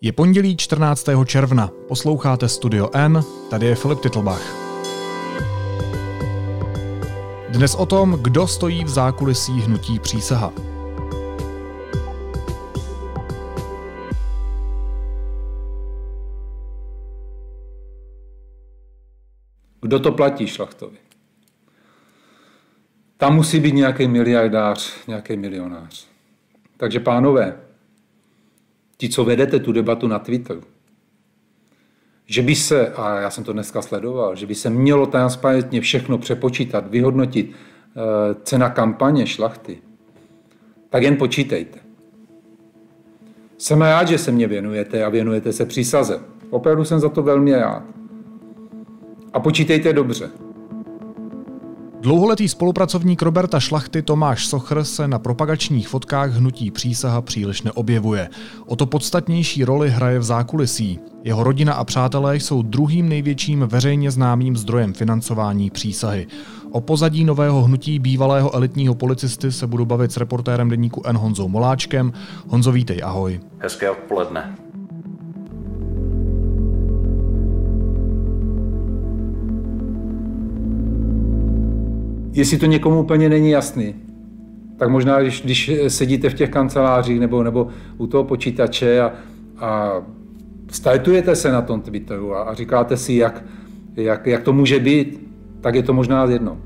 Je pondělí 14. června, posloucháte Studio N, tady je Filip Titelbach. Dnes o tom, kdo stojí v zákulisí hnutí Přísaha. Kdo to platí Šlachtovi? Tam musí být nějaký miliardář, nějaký milionář. Takže pánové, ti, co vedete tu debatu na Twitteru, že by se, a já jsem to dneska sledoval, že by se mělo transparentně všechno přepočítat, vyhodnotit cena kampaně Šlachty, tak jen počítejte. Jsem rád, že se mě věnujete a věnujete se Přísaze. Opravdu jsem za to velmi rád. A počítejte dobře. Dlouholetý spolupracovník Roberta Šlachty Tomáš Sochr se na propagačních fotkách hnutí Přísaha příliš neobjevuje. O to podstatnější roli hraje v zákulisí. Jeho rodina a přátelé jsou druhým největším veřejně známým zdrojem financování Přísahy. O pozadí nového hnutí bývalého elitního policisty se budu bavit s reportérem deníku N Honzou Moláčkem. Honzo, vítej, ahoj. Hezké odpoledne. Jestli to někomu úplně není jasný, tak možná, když sedíte v těch kancelářích nebo u toho počítače a startujete se na tom Twitteru a říkáte si, jak to může být, tak je to možná jedno.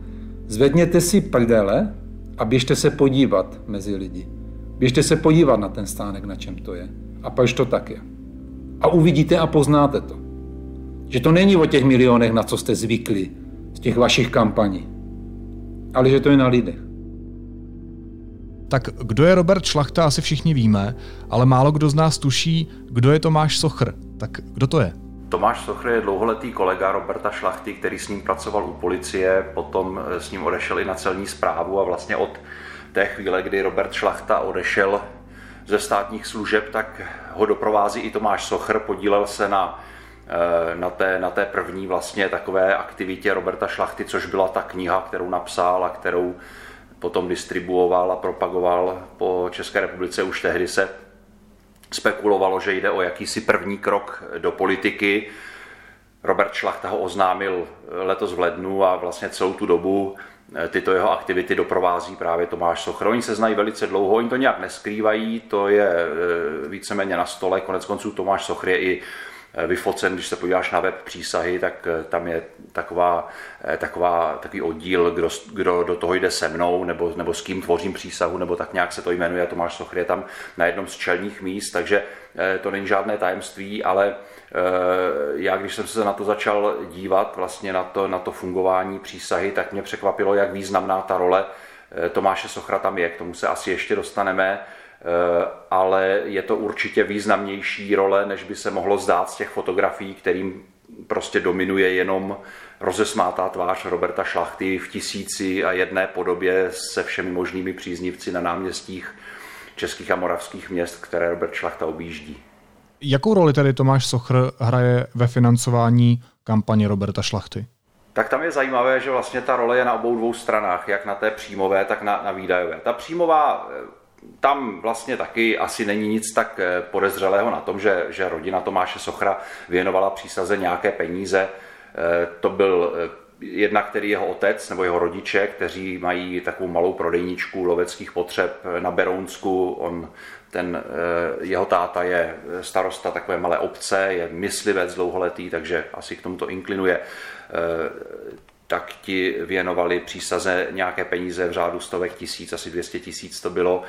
Zvedněte si prdele a běžte se podívat mezi lidi. Běžte se podívat na ten stánek, na čem to je a proč to tak je. A uvidíte a poznáte to. Že to není o těch milionech, na co jste zvykli z těch vašich kampaní. Ale že to je na lidech. Tak kdo je Robert Šlachta, asi všichni víme, ale málo kdo z nás tuší, kdo je Tomáš Sochr. Tak kdo to je? Tomáš Sochr je dlouholetý kolega Roberta Šlachty, který s ním pracoval u policie, potom s ním odešel i na celní správu a vlastně od té chvíle, kdy Robert Šlachta odešel ze státních služeb, tak ho doprovází i Tomáš Sochr, podílel se na té první vlastně takové aktivitě Roberta Šlachty, což byla ta kniha, kterou napsal a kterou potom distribuoval a propagoval po České republice. Už tehdy se spekulovalo, že jde o jakýsi první krok do politiky. Robert Šlachta ho oznámil letos v lednu a vlastně celou tu dobu tyto jeho aktivity doprovází právě Tomáš Sochr. Oni se znají velice dlouho, oni to nějak neskrývají, to je víceméně na stole. Koneckonců Tomáš Sochr je i vyfocen, když se podíváš na web Přísahy, tak tam je takový oddíl, kdo do toho jde se mnou, nebo s kým tvořím přísahu, nebo tak nějak se to jmenuje. Tomáš Sochr je tam na jednom z čelních míst, takže to není žádné tajemství, ale já, když jsem se na to začal dívat, vlastně na to fungování Přísahy, tak mě překvapilo, jak významná ta role Tomáše Sochra tam je. K tomu se asi ještě dostaneme, ale je to určitě významnější role, než by se mohlo zdát z těch fotografií, kterým prostě dominuje jenom rozesmátá tvář Roberta Šlachty v 1001 podobě se všemi možnými příznivci na náměstích českých a moravských měst, které Robert Šlachta objíždí. Jakou roli tedy Tomáš Sochr hraje ve financování kampaně Roberta Šlachty? Tak tam je zajímavé, že vlastně ta role je na obou dvou stranách, jak na té příjmové, tak na výdajové. Ta příjmová, tam vlastně taky asi není nic tak podezřelého na tom, že rodina Tomáše Sochra věnovala Přísaze nějaké peníze. To byl jednak tedy jeho otec nebo jeho rodiče, kteří mají takovou malou prodejničku loveckých potřeb na Berounsku. Jeho táta je starosta takové malé obce, je myslivec dlouholetý, takže asi k tomu to inklinuje. Tak ti věnovali Přísaze nějaké peníze v řádu stovek tisíc, asi 200 000 to bylo.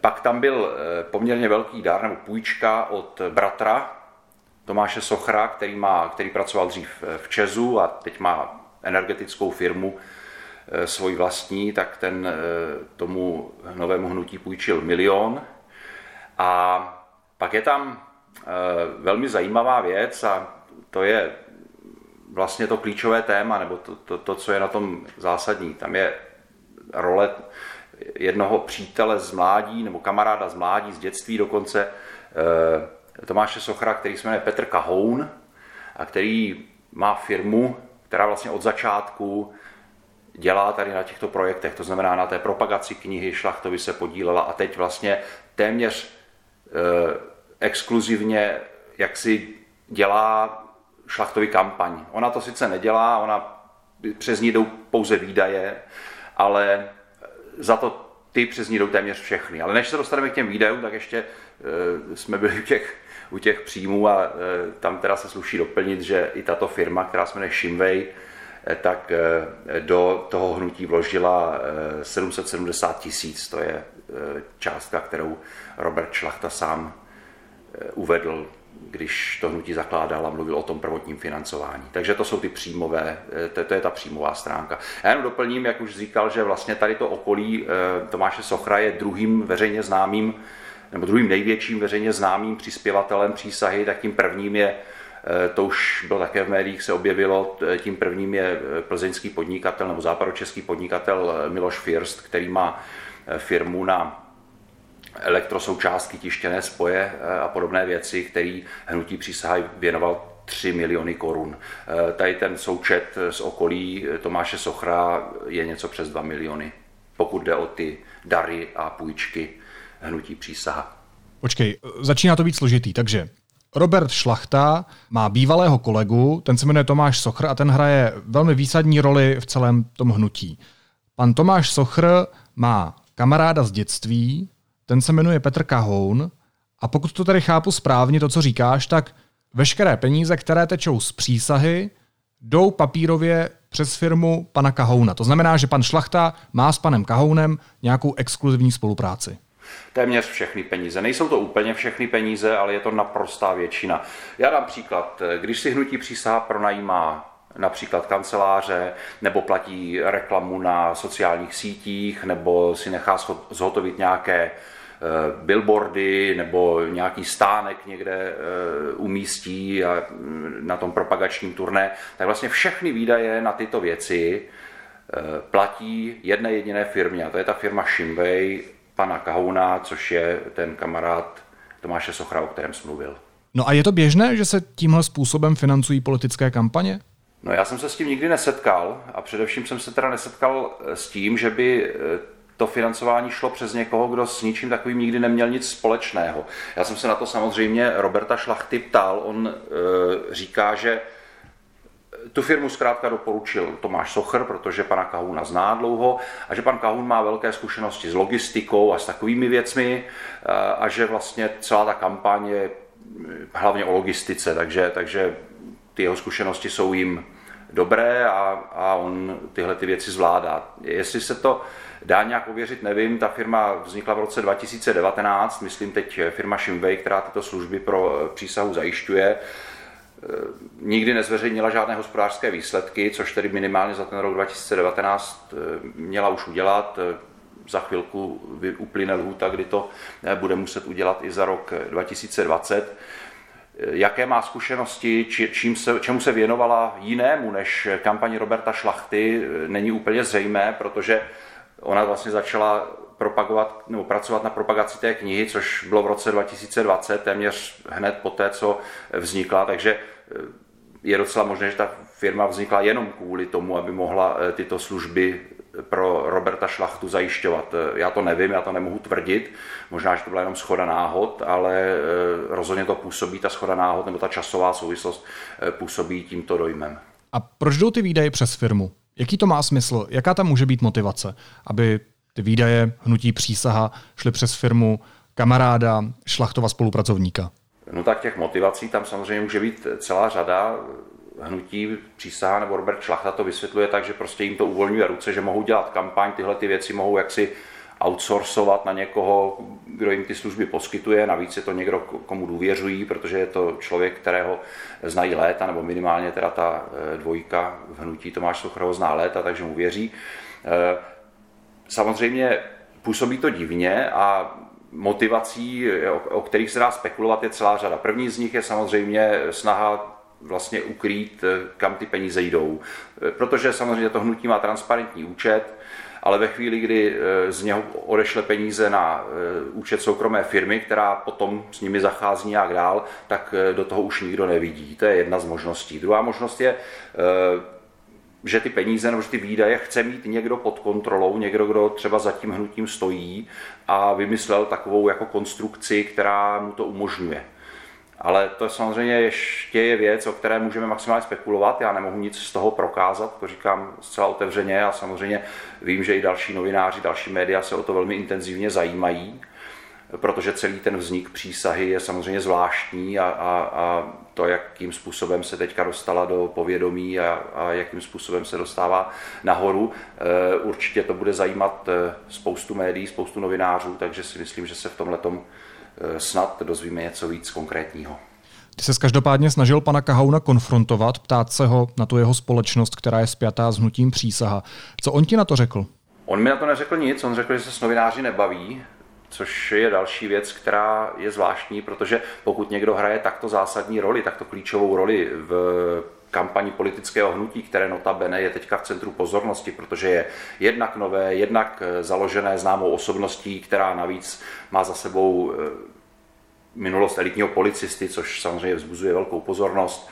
Pak tam byl poměrně velký dar nebo půjčka od bratra Tomáše Sochra, který pracoval dřív v ČEZu a teď má energetickou firmu svoji vlastní, tak ten tomu novému hnutí půjčil 1 000 000. A pak je tam velmi zajímavá věc a to je vlastně to klíčové téma, nebo to, co je na tom zásadní. Tam je role jednoho přítele z mládí, nebo kamaráda z mládí, z dětství dokonce, Tomáše Sochra, který se jmenuje Petr Kahoun, a který má firmu, která vlastně od začátku dělá tady na těchto projektech, to znamená na té propagaci knihy Šlachtovi se podílela a teď vlastně téměř exkluzivně jak si dělá Šlachtovi kampaň. Ona to sice nedělá, ona přes ní jdou pouze výdaje, ale za to ty přes ní jdou téměř všechny. Ale než se dostaneme k těm výdajům, tak ještě jsme byli u těch příjmů a tam teda se sluší doplnit, že i tato firma, která se jmenuje Shimway, tak do toho hnutí vložila 770 000, to je částka, kterou Robert Šlachta sám uvedl, když to hnutí zakládal a mluvil o tom prvotním financování. Takže to jsou ty příjmové, to je ta příjmová stránka. Já jenom doplním, jak už říkal, že vlastně tady to okolí Tomáše Sochra je druhým veřejně známým, nebo druhým největším veřejně známým přispěvatelem přísahy, tak tím prvním je, to už bylo také v médiích, se objevilo, tím prvním je plzeňský podnikatel nebo západočeský podnikatel Miloš Fiřt, který má firmu na elektrosoučástky, tištěné spoje a podobné věci, který hnutí přísaha věnoval 3 miliony korun. Tady ten součet z okolí Tomáše Sochra je něco přes 2 miliony, pokud jde o ty dary a půjčky hnutí přísaha. Počkej, začíná to být složitý, takže Robert Šlachta má bývalého kolegu, ten se jmenuje Tomáš Sochr a ten hraje velmi výsadní roli v celém tom hnutí. Pan Tomáš Sochr má kamaráda z dětství, ten se jmenuje Petr Kahoun a pokud to tady chápu správně, to, co říkáš, tak veškeré peníze, které tečou z přísahy, jdou papírově přes firmu pana Kahouna. To znamená, že pan Šlachta má s panem Kahounem nějakou exkluzivní spolupráci. Téměř všechny peníze. Nejsou to úplně všechny peníze, ale je to naprostá většina. Já dám příklad. Když si hnutí přísaha pronajímá například kanceláře, nebo platí reklamu na sociálních sítích, nebo si nechá zhotovit nějaké billboardy, nebo nějaký stánek někde umístí a na tom propagačním turné, tak vlastně všechny výdaje na tyto věci platí jedné jediné firmě. A to je ta firma Shimway pana Kahouna, což je ten kamarád Tomáše Sochra, o kterém jsem mluvil. No a je to běžné, že se tímhle způsobem financují politické kampaně? No, já jsem se s tím nikdy nesetkal a především jsem se teda nesetkal s tím, že by to financování šlo přes někoho, kdo s ničím takovým nikdy neměl nic společného. Já jsem se na to samozřejmě Roberta Šlachty ptal, on říká, že tu firmu zkrátka doporučil Tomáš Sochr, protože pana Kahouna zná dlouho a že pan Kahoun má velké zkušenosti s logistikou a s takovými věcmi a že vlastně celá ta kampaň je hlavně o logistice, takže ty jeho zkušenosti jsou jim dobré a on tyhle ty věci zvládá. Jestli se to dá nějak ověřit, nevím, ta firma vznikla v roce 2019, myslím teď firma Shimway, která tyto služby pro přísahu zajišťuje, nikdy nezveřejnila žádné hospodářské výsledky, což tedy minimálně za ten rok 2019 měla už udělat. Za chvilku uplyne lhůta, kdy to bude muset udělat i za rok 2020. Jaké má zkušenosti, čemu se věnovala jinému než kampani Roberta Šlachty, není úplně zřejmé, protože ona vlastně začala propagovat nebo pracovat na propagaci té knihy, což bylo v roce 2020, téměř hned poté, co vznikla, takže je docela možné, že ta firma vznikla jenom kvůli tomu, aby mohla tyto služby pro Roberta Šlachtu zajišťovat. Já to nevím, já to nemohu tvrdit, možná, že to byla jenom shoda náhod, ale rozhodně to působí, ta shoda náhod nebo ta časová souvislost působí tímto dojmem. A proč jdou ty výdaje přes firmu? Jaký to má smysl? Jaká tam může být motivace, aby ty výdaje hnutí přísaha šly přes firmu kamaráda Šlachtova spolupracovníka? No tak těch motivací tam samozřejmě může být celá řada. Hnutí přísaha nebo Robert Šlachta to vysvětluje tak, že prostě jim to uvolňuje ruce, že mohou dělat kampaň, tyhle ty věci mohou jaksi outsourcovat na někoho, kdo jim ty služby poskytuje, navíc je to někdo, komu důvěřují, protože je to člověk, kterého znají léta, nebo minimálně teda ta dvojka v hnutí Tomáš Sochroho zná léta, takže mu věří. Samozřejmě působí to divně a motivací, o kterých se dá spekulovat, je celá řada. První z nich je samozřejmě snaha vlastně ukrýt, kam ty peníze jdou. Protože samozřejmě to hnutí má transparentní účet, ale ve chvíli, kdy z něho odešle peníze na účet soukromé firmy, která potom s nimi zachází nějak dál, tak do toho už nikdo nevidí. To je jedna z možností. Druhá možnost je, že ty peníze nebo že ty výdaje chce mít někdo pod kontrolou, někdo, kdo třeba za tím hnutím stojí a vymyslel takovou jako konstrukci, která mu to umožňuje. Ale to samozřejmě ještě je věc, o které můžeme maximálně spekulovat. Já nemohu nic z toho prokázat, to říkám zcela otevřeně a samozřejmě vím, že i další novináři, další média se o to velmi intenzivně zajímají, protože celý ten vznik přísahy je samozřejmě zvláštní a to, jakým způsobem se teďka dostala do povědomí a jakým způsobem se dostává nahoru, určitě to bude zajímat spoustu médií, spoustu novinářů, takže si myslím, že se v tomhletom snad dozvíme něco víc konkrétního. Ty ses každopádně snažil pana Kahouna konfrontovat, ptát se ho na tu jeho společnost, která je spjatá s hnutím Přísaha. Co on ti na to řekl? On mi na to neřekl nic, on řekl, že se s novináři nebaví, což je další věc, která je zvláštní, protože pokud někdo hraje takto zásadní roli, takto klíčovou roli v kampani politického hnutí, které notabene je teďka v centru pozornosti, protože je jednak nové, jednak založené známou osobností, která navíc má za sebou minulost elitního policisty, což samozřejmě vzbuzuje velkou pozornost.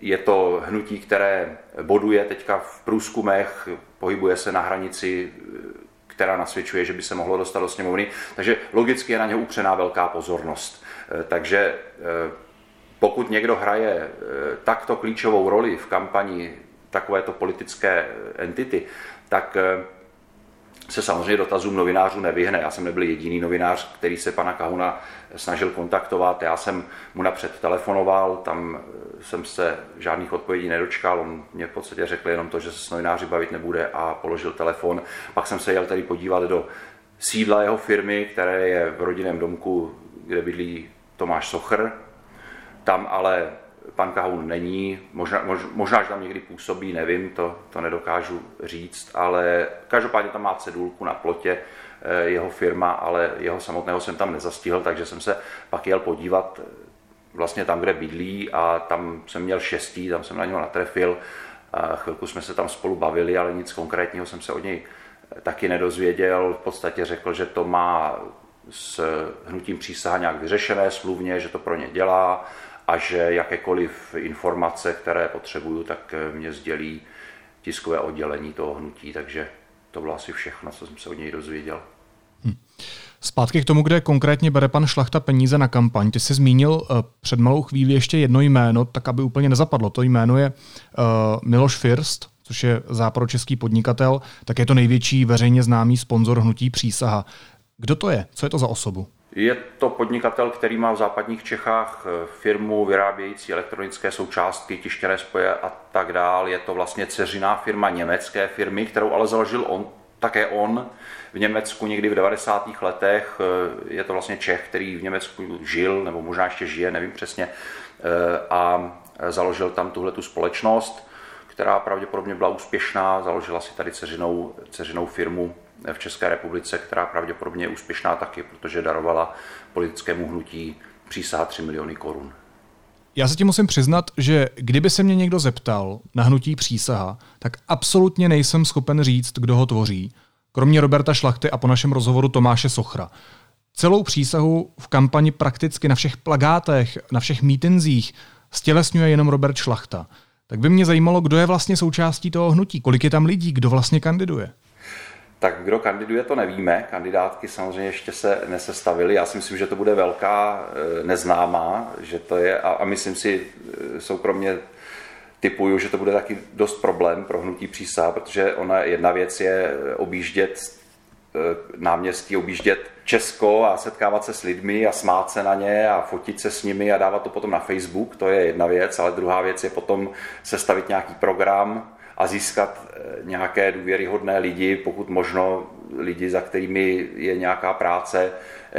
Je to hnutí, které boduje teďka v průzkumech, pohybuje se na hranici, která nasvědčuje, že by se mohlo dostat do sněmovny, takže logicky je na něho upřená velká pozornost. Takže pokud někdo hraje takto klíčovou roli v kampani takovéto politické entity, tak se samozřejmě dotazům novinářů nevyhne. Já jsem nebyl jediný novinář, který se pana Kahouna snažil kontaktovat. Já jsem mu napřed telefonoval, tam jsem se žádných odpovědí nedočkal. On mě v podstatě řekl jenom to, že se s novináři bavit nebude a položil telefon. Pak jsem se jel tady podívat do sídla jeho firmy, které je v rodinném domku, kde bydlí Tomáš Sochr. Tam ale pan Kahoun není, možná, že tam někdy působí, nevím, to nedokážu říct, ale každopádně tam má cedulku na plotě jeho firma, ale jeho samotného jsem tam nezastihl, takže jsem se pak jel podívat vlastně tam, kde bydlí a tam jsem měl štěstí, tam jsem na něho natrefil, a chvilku jsme se tam spolu bavili, ale nic konkrétního jsem se od něj taky nedozvěděl, v podstatě řekl, že to má s hnutím Přísaha nějak vyřešené smluvně, že to pro ně dělá, a že jakékoliv informace, které potřebuju, tak mě sdělí tiskové oddělení toho hnutí, takže to bylo asi všechno, co jsem se od něj dozvěděl. Zpátky k tomu, kde konkrétně bere pan Šlachta peníze na kampaň. Ty jsi zmínil před malou chvíli ještě jedno jméno, tak aby úplně nezapadlo. To jméno je Miloš Fiřt, což je západočeský podnikatel, tak je to největší veřejně známý sponzor hnutí Přísaha. Kdo to je? Co je to za osobu? Je to podnikatel, který má v západních Čechách firmu vyrábějící elektronické součástky, tištěné spoje a tak dál. Je to vlastně dceřiná firma německé firmy, kterou ale založil on v Německu někdy v 90. letech. Je to vlastně Čech, který v Německu žil, nebo možná ještě žije, nevím přesně, a založil tam tuhletu společnost, která pravděpodobně byla úspěšná, založila si tady dceřinou firmu v České republice, která pravděpodobně je úspěšná taky, protože darovala politickému hnutí Přísaha 3 miliony korun. Já se ti musím přiznat, že kdyby se mě někdo zeptal na hnutí Přísaha, tak absolutně nejsem schopen říct, kdo ho tvoří, kromě Roberta Šlachty a po našem rozhovoru Tomáše Sochra. Celou Přísahu v kampani prakticky na všech plakátech, na všech mítinzích stělesňuje jenom Robert Šlachta. Tak by mě zajímalo, kdo je vlastně součástí toho hnutí, kolik je tam lidí, kdo vlastně kandiduje. Tak kdo kandiduje, to nevíme. Kandidátky samozřejmě ještě se nesestavily. Já si myslím, že to bude velká neznámá, že to je, a myslím si, soukromně tipuju, že to bude taky dost problém pro hnutí Přísaha, protože ona jedna věc je objíždět náměstí, objíždět Česko a setkávat se s lidmi a smát se na ně a fotit se s nimi a dávat to potom na Facebook, to je jedna věc, ale druhá věc je potom sestavit nějaký program a získat nějaké důvěryhodné lidi, pokud možno lidi, za kterými je nějaká práce,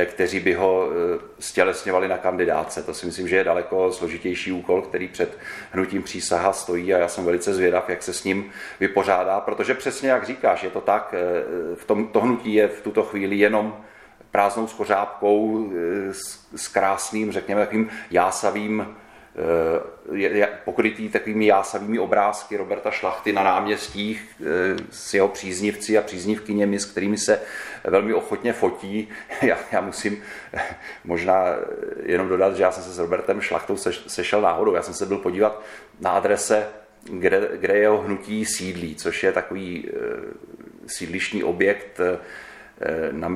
kteří by ho stělesňovali na kandidáce. To si myslím, že je daleko složitější úkol, který před hnutím Přísaha stojí a já jsem velice zvědav, jak se s ním vypořádá, protože přesně jak říkáš, je to tak, to hnutí je v tuto chvíli jenom prázdnou skořápkou s krásným, řekněme takovým jásavým, pokrytý takovými jásavými obrázky Roberta Šlachty na náměstích s jeho příznivci a příznivkyněmi, s kterými se velmi ochotně fotí. Já musím možná jenom dodat, že já jsem se s Robertem Šlachtou sešel náhodou. Já jsem se byl podívat na adrese, kde jeho hnutí sídlí, což je takový sídlištní objekt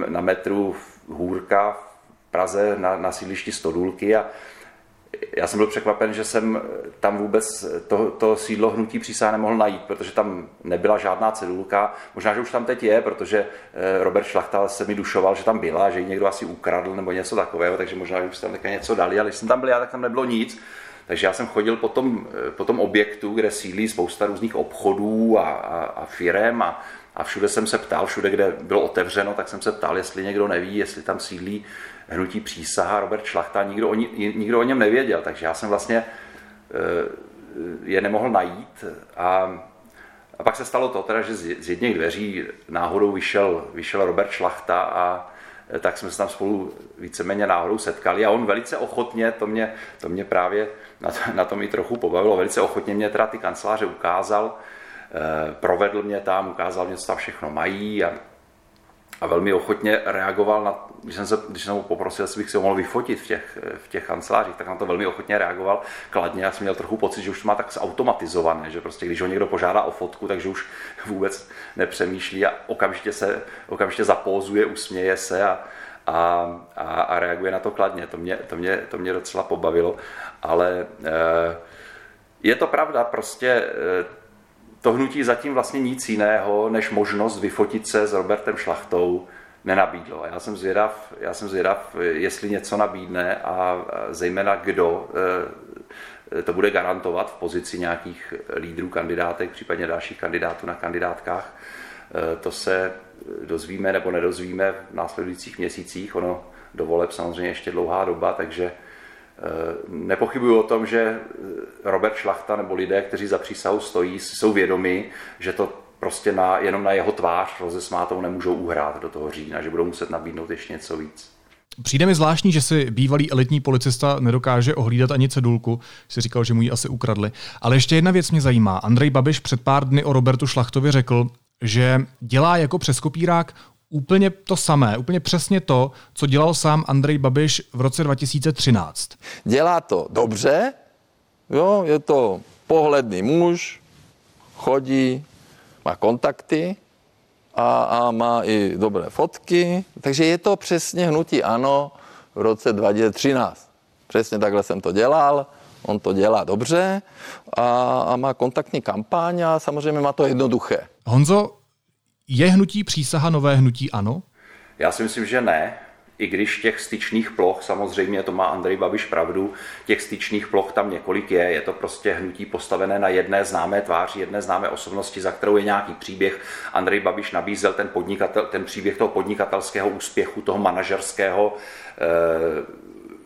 na metru Hůrka Praze na sídlišti Stodůlky a já jsem byl překvapen, že jsem tam vůbec to sídlo hnutí přísahy nemohl najít, protože tam nebyla žádná cedulka. Možná, že už tam teď je, protože Robert Šlachta se mi dušoval, že tam byla, že ji někdo asi ukradl nebo něco takového, takže možná, že už tam také něco dali, ale když jsem tam byl já, tak tam nebylo nic. Takže já jsem chodil po tom objektu, kde sídlí spousta různých obchodů a firem a všude jsem se ptal, všude, kde bylo otevřeno, tak jsem se ptal, jestli někdo neví, jestli tam sídlí hnutí Přísaha, Robert Šlachta, nikdo o něm nevěděl, takže já jsem vlastně je nemohl najít a pak se stalo to, teda, že z jedněch dveří náhodou vyšel Robert Šlachta a tak jsme se tam spolu víceméně náhodou setkali a on velice ochotně, to mě právě na tom i trochu pobavilo, velice ochotně mě teda ty kanceláře ukázal, provedl mě tam, ukázal mě, co tam všechno mají a velmi ochotně reagoval, když jsem ho poprosil, jestli bych si ho mohl vyfotit v těch kancelářích, tak na to velmi ochotně reagoval kladně. Já jsem měl trochu pocit, že už to má tak zautomatizované, že prostě když ho někdo požádá o fotku, takže už vůbec nepřemýšlí a okamžitě zapózuje, usměje se a reaguje na to kladně. To mě docela pobavilo, ale je to pravda, prostě to hnutí zatím vlastně nic jiného, než možnost vyfotit se s Robertem Šlachtou nenabídlo. Já jsem zvědav, jestli něco nabídne a zejména kdo to bude garantovat v pozici nějakých lídrů kandidátek, případně dalších kandidátů na kandidátkách. To se dozvíme nebo nedozvíme v následujících měsících. Ono do voleb samozřejmě ještě dlouhá doba, takže nepochybuju o tom, že Robert Šlachta nebo lidé, kteří za přísahu stojí, jsou vědomi, že to prostě jenom na jeho tvář rozesmátou nemůžou uhrát do toho října, že budou muset nabídnout ještě něco víc. Přijde mi zvláštní, že si bývalý elitní policista nedokáže ohlídat ani cedulku, si říkal, že mu ji asi ukradli. Ale ještě jedna věc mě zajímá. Andrej Babiš před pár dny o Robertu Šlachtovi řekl, že dělá jako přeskopírák úplně to samé, úplně přesně to, co dělal sám Andrej Babiš v roce 2013. Dělá to dobře, jo, je to pohledný muž, chodí, má kontakty a má i dobré fotky, takže je to přesně hnutí ANO v roce 2013. Přesně takhle jsem to dělal, on to dělá dobře a má kontaktní kampaň a samozřejmě má to jednoduché. Honzo, je hnutí Přísaha nové hnutí ANO? Já si myslím, že ne. I když těch styčných ploch, samozřejmě to má Andrej Babiš pravdu, těch styčných ploch tam několik je. Je to prostě hnutí postavené na jedné známé tváři, jedné známé osobnosti, za kterou je nějaký příběh. Andrej Babiš nabízel ten příběh toho podnikatelského úspěchu, toho manažerského,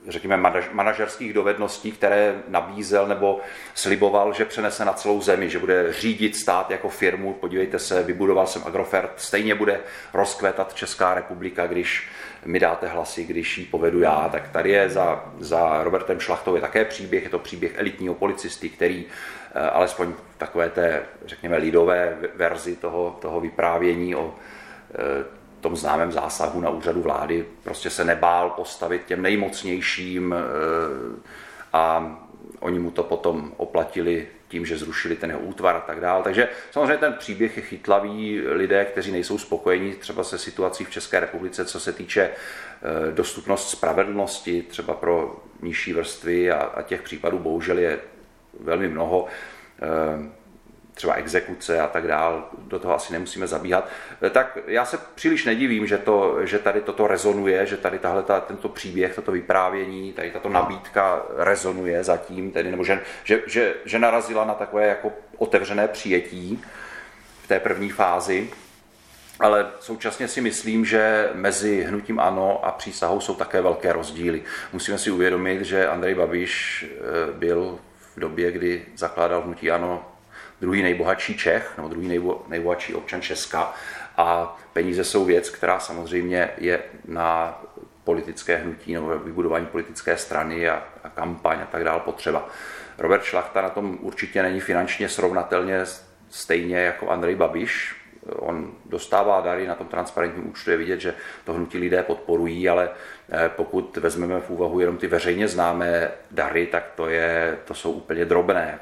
řekněme, manažerských dovedností, které nabízel nebo sliboval, že přenese na celou zemi, že bude řídit stát jako firmu. Podívejte se, vybudoval jsem Agrofert, stejně bude rozkvétat Česká republika, když mi dáte hlasy, když ji povedu já. Tak tady je za Robertem Šlachtou je také příběh, je to příběh elitního policisty, který alespoň v takové té, řekněme, lidové verzi toho vyprávění o tom známém zásahu na úřadu vlády prostě se nebál postavit těm nejmocnějším a oni mu to potom oplatili tím, že zrušili ten jeho útvar a tak dále. Takže samozřejmě ten příběh je chytlavý, lidé, kteří nejsou spokojení třeba se situací v České republice, co se týče dostupnost spravedlnosti třeba pro nižší vrstvy a těch případů bohužel je velmi mnoho, třeba exekuce a tak dál, do toho asi nemusíme zabíhat, tak já se příliš nedivím, že tady toto rezonuje, že tady tento příběh, toto vyprávění, tady tato nabídka rezonuje zatím, tedy, nebo že narazila na takové jako otevřené přijetí v té první fázi, ale současně si myslím, že mezi hnutím ANO a Přísahou jsou také velké rozdíly. Musíme si uvědomit, že Andrej Babiš byl v době, kdy zakládal hnutí ANO, druhý nejbohatší Čech, nebo druhý nejbohatší občan Česka a peníze jsou věc, která samozřejmě je na politické hnutí nebo vybudování politické strany a kampaň a tak dále potřeba. Robert Šlachta na tom určitě není finančně srovnatelně stejně jako Andrej Babiš. On dostává dary, na tom transparentním účtu je vidět, že to hnutí lidé podporují, ale pokud vezmeme v úvahu jenom ty veřejně známé dary, tak to jsou úplně drobné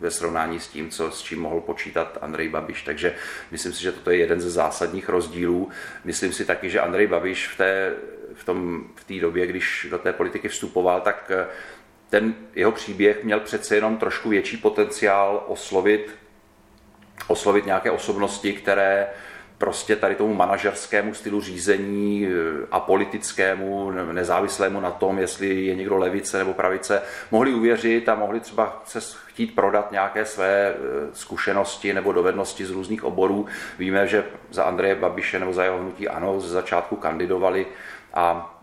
ve srovnání s tím, s čím mohl počítat Andrej Babiš. Takže myslím si, že toto je jeden ze zásadních rozdílů. Myslím si taky, že Andrej Babiš v té v té době, když do té politiky vstupoval, tak ten jeho příběh měl přece jenom trošku větší potenciál oslovit nějaké osobnosti, které prostě tady tomu manažerskému stylu řízení a politickému, nezávislému na tom, jestli je někdo levice nebo pravice, mohli uvěřit a mohli třeba se chtít prodat nějaké své zkušenosti nebo dovednosti z různých oborů. Víme, že za Andreje Babiše nebo za jeho hnutí ANO ze začátku kandidovali a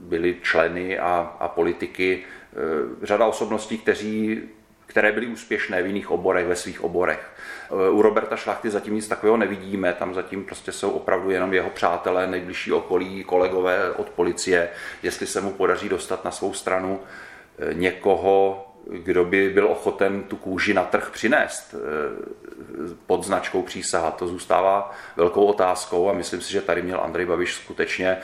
byli členy a politiky řada osobností, které byly úspěšné v jiných oborech, ve svých oborech. U Roberta Šlachty zatím nic takového nevidíme, tam zatím prostě jsou opravdu jenom jeho přátelé, nejbližší okolí, kolegové od policie, jestli se mu podaří dostat na svou stranu někoho, kdo by byl ochoten tu kůži na trh přinést pod značkou přísaha. To zůstává velkou otázkou a myslím si, že tady měl Andrej Babiš skutečně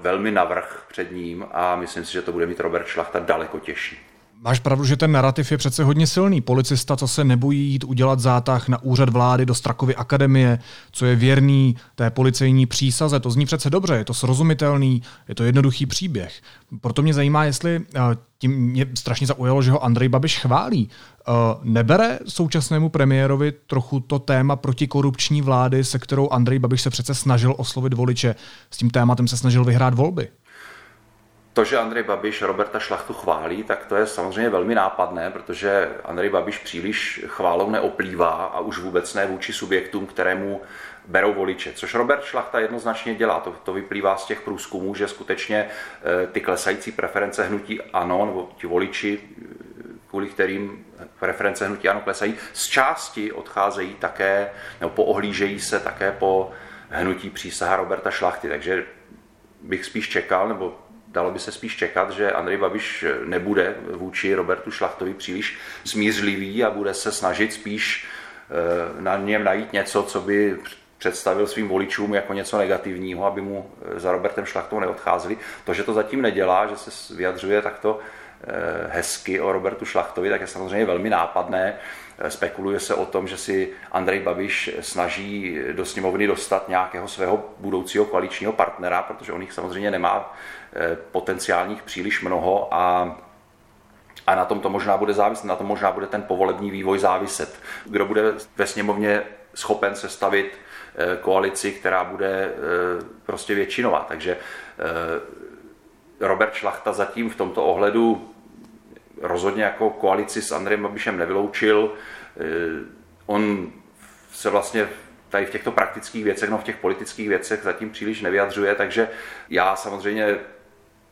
velmi navrch před ním a myslím si, že to bude mít Robert Šlachta daleko těžší. Máš pravdu, že ten narrativ je přece hodně silný. Policista, co se nebojí jít udělat zátah na úřad vlády do Strakovy akademie, co je věrný té policejní přísaze, to zní přece dobře, je to srozumitelný, je to jednoduchý příběh. Proto mě zajímá, jestli mě strašně zaujalo, že ho Andrej Babiš chválí. Nebere současnému premiérovi trochu to téma protikorupční vlády, se kterou Andrej Babiš se přece snažil oslovit voliče. S tím tématem se snažil vyhrát volby. To, že Andrej Babiš Roberta Šlachtu chválí, tak to je samozřejmě velmi nápadné, protože Andrej Babiš příliš chválou neoplývá a už vůbec ne vůči subjektům, kterému berou voliče, což Robert Šlachta jednoznačně dělá. To vyplývá z těch průzkumů, že skutečně ty klesající preference hnutí ANO, nebo ti voliči, kvůli kterým preference hnutí ANO klesají, z části odcházejí také, nebo poohlížejí se také po hnutí přísaha Roberta Šlachty. Takže bych spíš čekal, nebo dalo by se spíš čekat, že Andrej Babiš nebude vůči Robertu Šlachtovi příliš smířlivý a bude se snažit spíš na něm najít něco, co by představil svým voličům jako něco negativního, aby mu za Robertem Šlachtou neodcházeli. To, že to zatím nedělá, že se vyjadřuje takto hezky o Robertu Šlachtovi, tak je samozřejmě velmi nápadné. Spekuluje se o tom, že si Andrej Babiš snaží do sněmovny dostat nějakého svého budoucího koaličního partnera, protože on jich samozřejmě nemá potenciálních příliš mnoho a na tom to možná bude záviset, na tom možná bude ten povolební vývoj záviset. Kdo bude ve sněmovně schopen sestavit koalici, která bude prostě většinová. Takže Robert Šlachta zatím v tomto ohledu rozhodně jako koalici s Andrejem Babišem nevyloučil. On se vlastně tady v těchto praktických věcech, no v těch politických věcech zatím příliš nevyjadřuje, takže já samozřejmě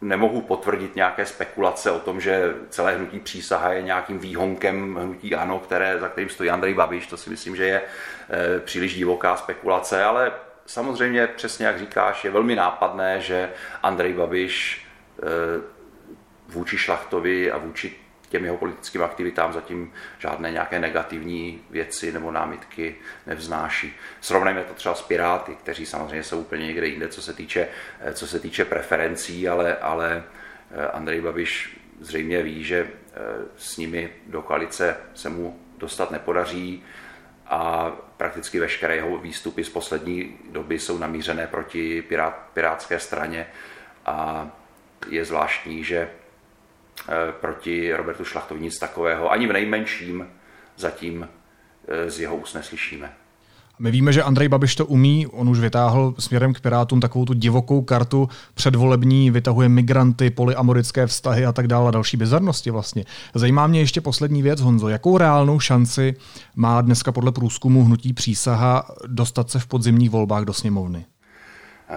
nemohu potvrdit nějaké spekulace o tom, že celé hnutí přísaha je nějakým výhonkem hnutí ANO, za kterým stojí Andrej Babiš, to si myslím, že je příliš divoká spekulace, ale samozřejmě přesně jak říkáš, je velmi nápadné, že Andrej Babiš vůči Šlachtovi a vůči těm jeho politickým aktivitám zatím žádné nějaké negativní věci nebo námitky nevznáší. Srovnejme to třeba s Piráty, kteří samozřejmě jsou úplně někde jinde, co se týče preferencí, ale Andrej Babiš zřejmě ví, že s nimi do koalice se mu dostat nepodaří a prakticky veškeré jeho výstupy z poslední doby jsou namířené proti pirátské straně a je zvláštní, že proti Robertu Šlachtovi nic takového ani v nejmenším zatím z jeho úst neslyšíme. My víme, že Andrej Babiš to umí, on už vytáhl směrem k Pirátům takovou tu divokou kartu předvolební, vytahuje migranty, polyamorické vztahy a tak dále a další bizarnosti vlastně. Zajímá mě ještě poslední věc, Honzo, jakou reálnou šanci má dneska podle průzkumu hnutí přísaha dostat se v podzimních volbách do sněmovny?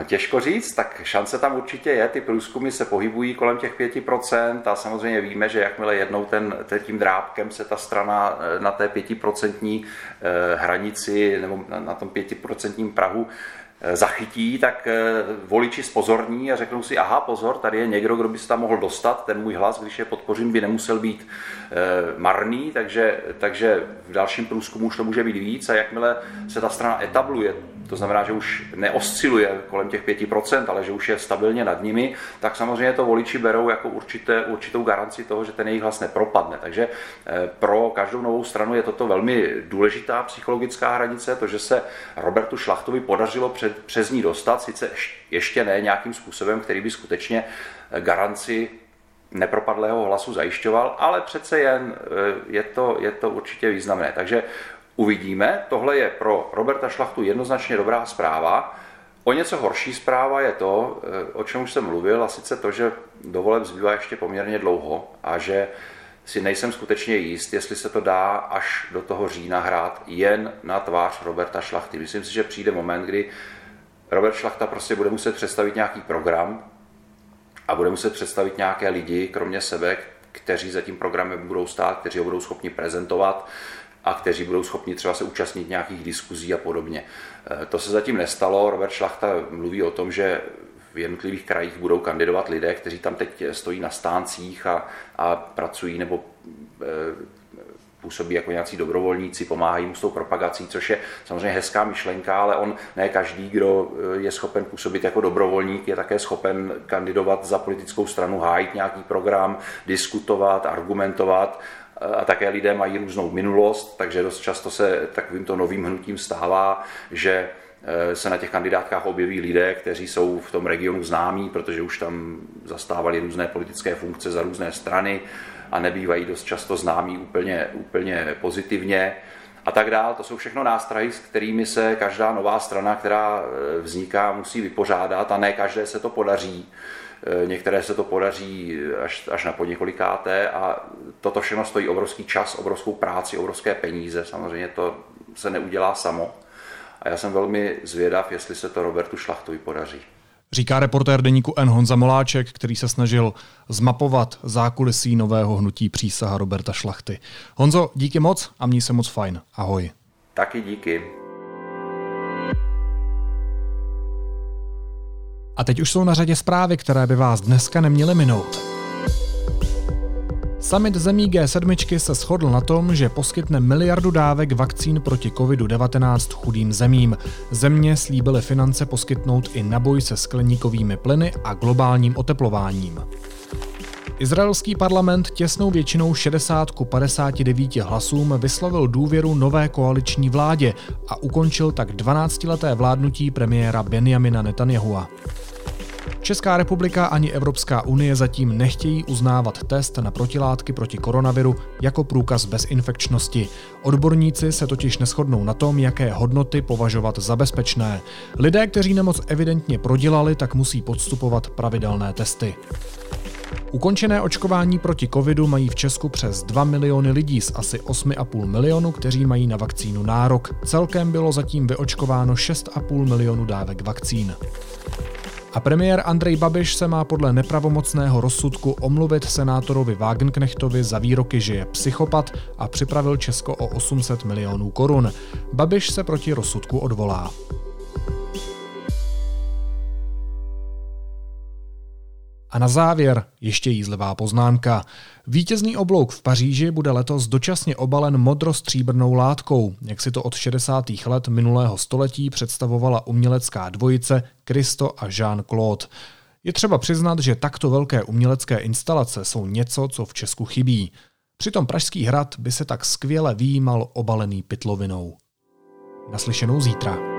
Těžko říct, tak šance tam určitě je, ty průzkumy se pohybují kolem těch 5% a samozřejmě víme, že jakmile jednou tím drábkem se ta strana na té 5% hranici nebo na tom 5% prahu zachytí, tak voliči spozorní a řeknou si, aha, pozor, tady je někdo, kdo by se tam mohl dostat, ten můj hlas, když je podpořím, by nemusel být marný, takže v dalším průzkumu už to může být víc a jakmile se ta strana etabluje, to znamená, že už neosciluje kolem těch 5%, ale že už je stabilně nad nimi, tak samozřejmě to voliči berou jako určitou garanci toho, že ten jejich hlas nepropadne. Takže pro každou novou stranu je toto velmi důležitá psychologická hranice, to, že se Robertu Šlachtovi podařilo před přes ní dostat, sice ještě ne nějakým způsobem, který by skutečně garanci nepropadlého hlasu zajišťoval, ale přece jen je to určitě významné. Takže uvidíme, tohle je pro Roberta Šlachtu jednoznačně dobrá zpráva. O něco horší zpráva je to, o čem už jsem mluvil, a sice to, že do voleb zbývá ještě poměrně dlouho a že si nejsem skutečně jist, jestli se to dá až do toho října hrát jen na tvář Roberta Šlachty. Myslím si, že přijde moment, kdy Robert Šlachta prostě bude muset představit nějaký program a bude muset představit nějaké lidi, kromě sebe, kteří za tím programem budou stát, kteří ho budou schopni prezentovat a kteří budou schopni třeba se účastnit nějakých diskuzí a podobně. To se zatím nestalo. Robert Šlachta mluví o tom, že v jednotlivých krajích budou kandidovat lidé, kteří tam teď stojí na stáncích a pracují nebo působí jako nějací dobrovolníci, pomáhají mu s tou propagací, což je samozřejmě hezká myšlenka, ale on ne každý, kdo je schopen působit jako dobrovolník, je také schopen kandidovat za politickou stranu, hájit nějaký program, diskutovat, argumentovat. A také lidé mají různou minulost, takže dost často se takovýmto novým hnutím stává, že se na těch kandidátkách objeví lidé, kteří jsou v tom regionu známí, protože už tam zastávali různé politické funkce za různé strany a nebývají dost často známí úplně pozitivně a tak dále. To jsou všechno nástrahy, s kterými se každá nová strana, která vzniká, musí vypořádat a ne každé se to podaří. Některé se to podaří až na poněkolikáté a toto všechno stojí obrovský čas, obrovskou práci, obrovské peníze. Samozřejmě to se neudělá samo. A já jsem velmi zvědav, jestli se to Robertu Šlachtovi podaří. Říká reportér deníku N. Honza Moláček, který se snažil zmapovat zákulisí nového hnutí Přísaha Roberta Šlachty. Honzo, díky moc a měj se moc fajn. Ahoj. Taky díky. A teď už jsou na řadě zprávy, které by vás dneska neměly minout. Summit zemí G7 se shodl na tom, že poskytne 1 miliardu dávek vakcín proti COVID-19 chudým zemím. Země slíbily finance poskytnout i na boj se skleníkovými plyny a globálním oteplováním. Izraelský parlament těsnou většinou 60:59 hlasům vyslovil důvěru nové koaliční vládě a ukončil tak 12leté vládnutí premiéra Benjamina Netanyahua. Česká republika ani Evropská unie zatím nechtějí uznávat test na protilátky proti koronaviru jako průkaz bezinfekčnosti. Odborníci se totiž neshodnou na tom, jaké hodnoty považovat za bezpečné. Lidé, kteří nemoc evidentně prodělali, tak musí podstupovat pravidelné testy. Ukončené očkování proti covidu mají v Česku přes 2 miliony lidí z asi 8,5 milionu, kteří mají na vakcínu nárok. Celkem bylo zatím vyočkováno 6,5 milionu dávek vakcín. A premiér Andrej Babiš se má podle nepravomocného rozsudku omluvit senátorovi Wagenknechtovi za výroky, že je psychopat a připravil Česko o 800 milionů korun. Babiš se proti rozsudku odvolá. A na závěr ještě jízlivá poznámka. Vítězný oblouk v Paříži bude letos dočasně obalen modro-stříbrnou látkou, jak si to od 60. let minulého století představovala umělecká dvojice Christo a Jean-Claude. Je třeba přiznat, že takto velké umělecké instalace jsou něco, co v Česku chybí. Přitom Pražský hrad by se tak skvěle výjímal obalený pytlovinou. Naslyšenou zítra.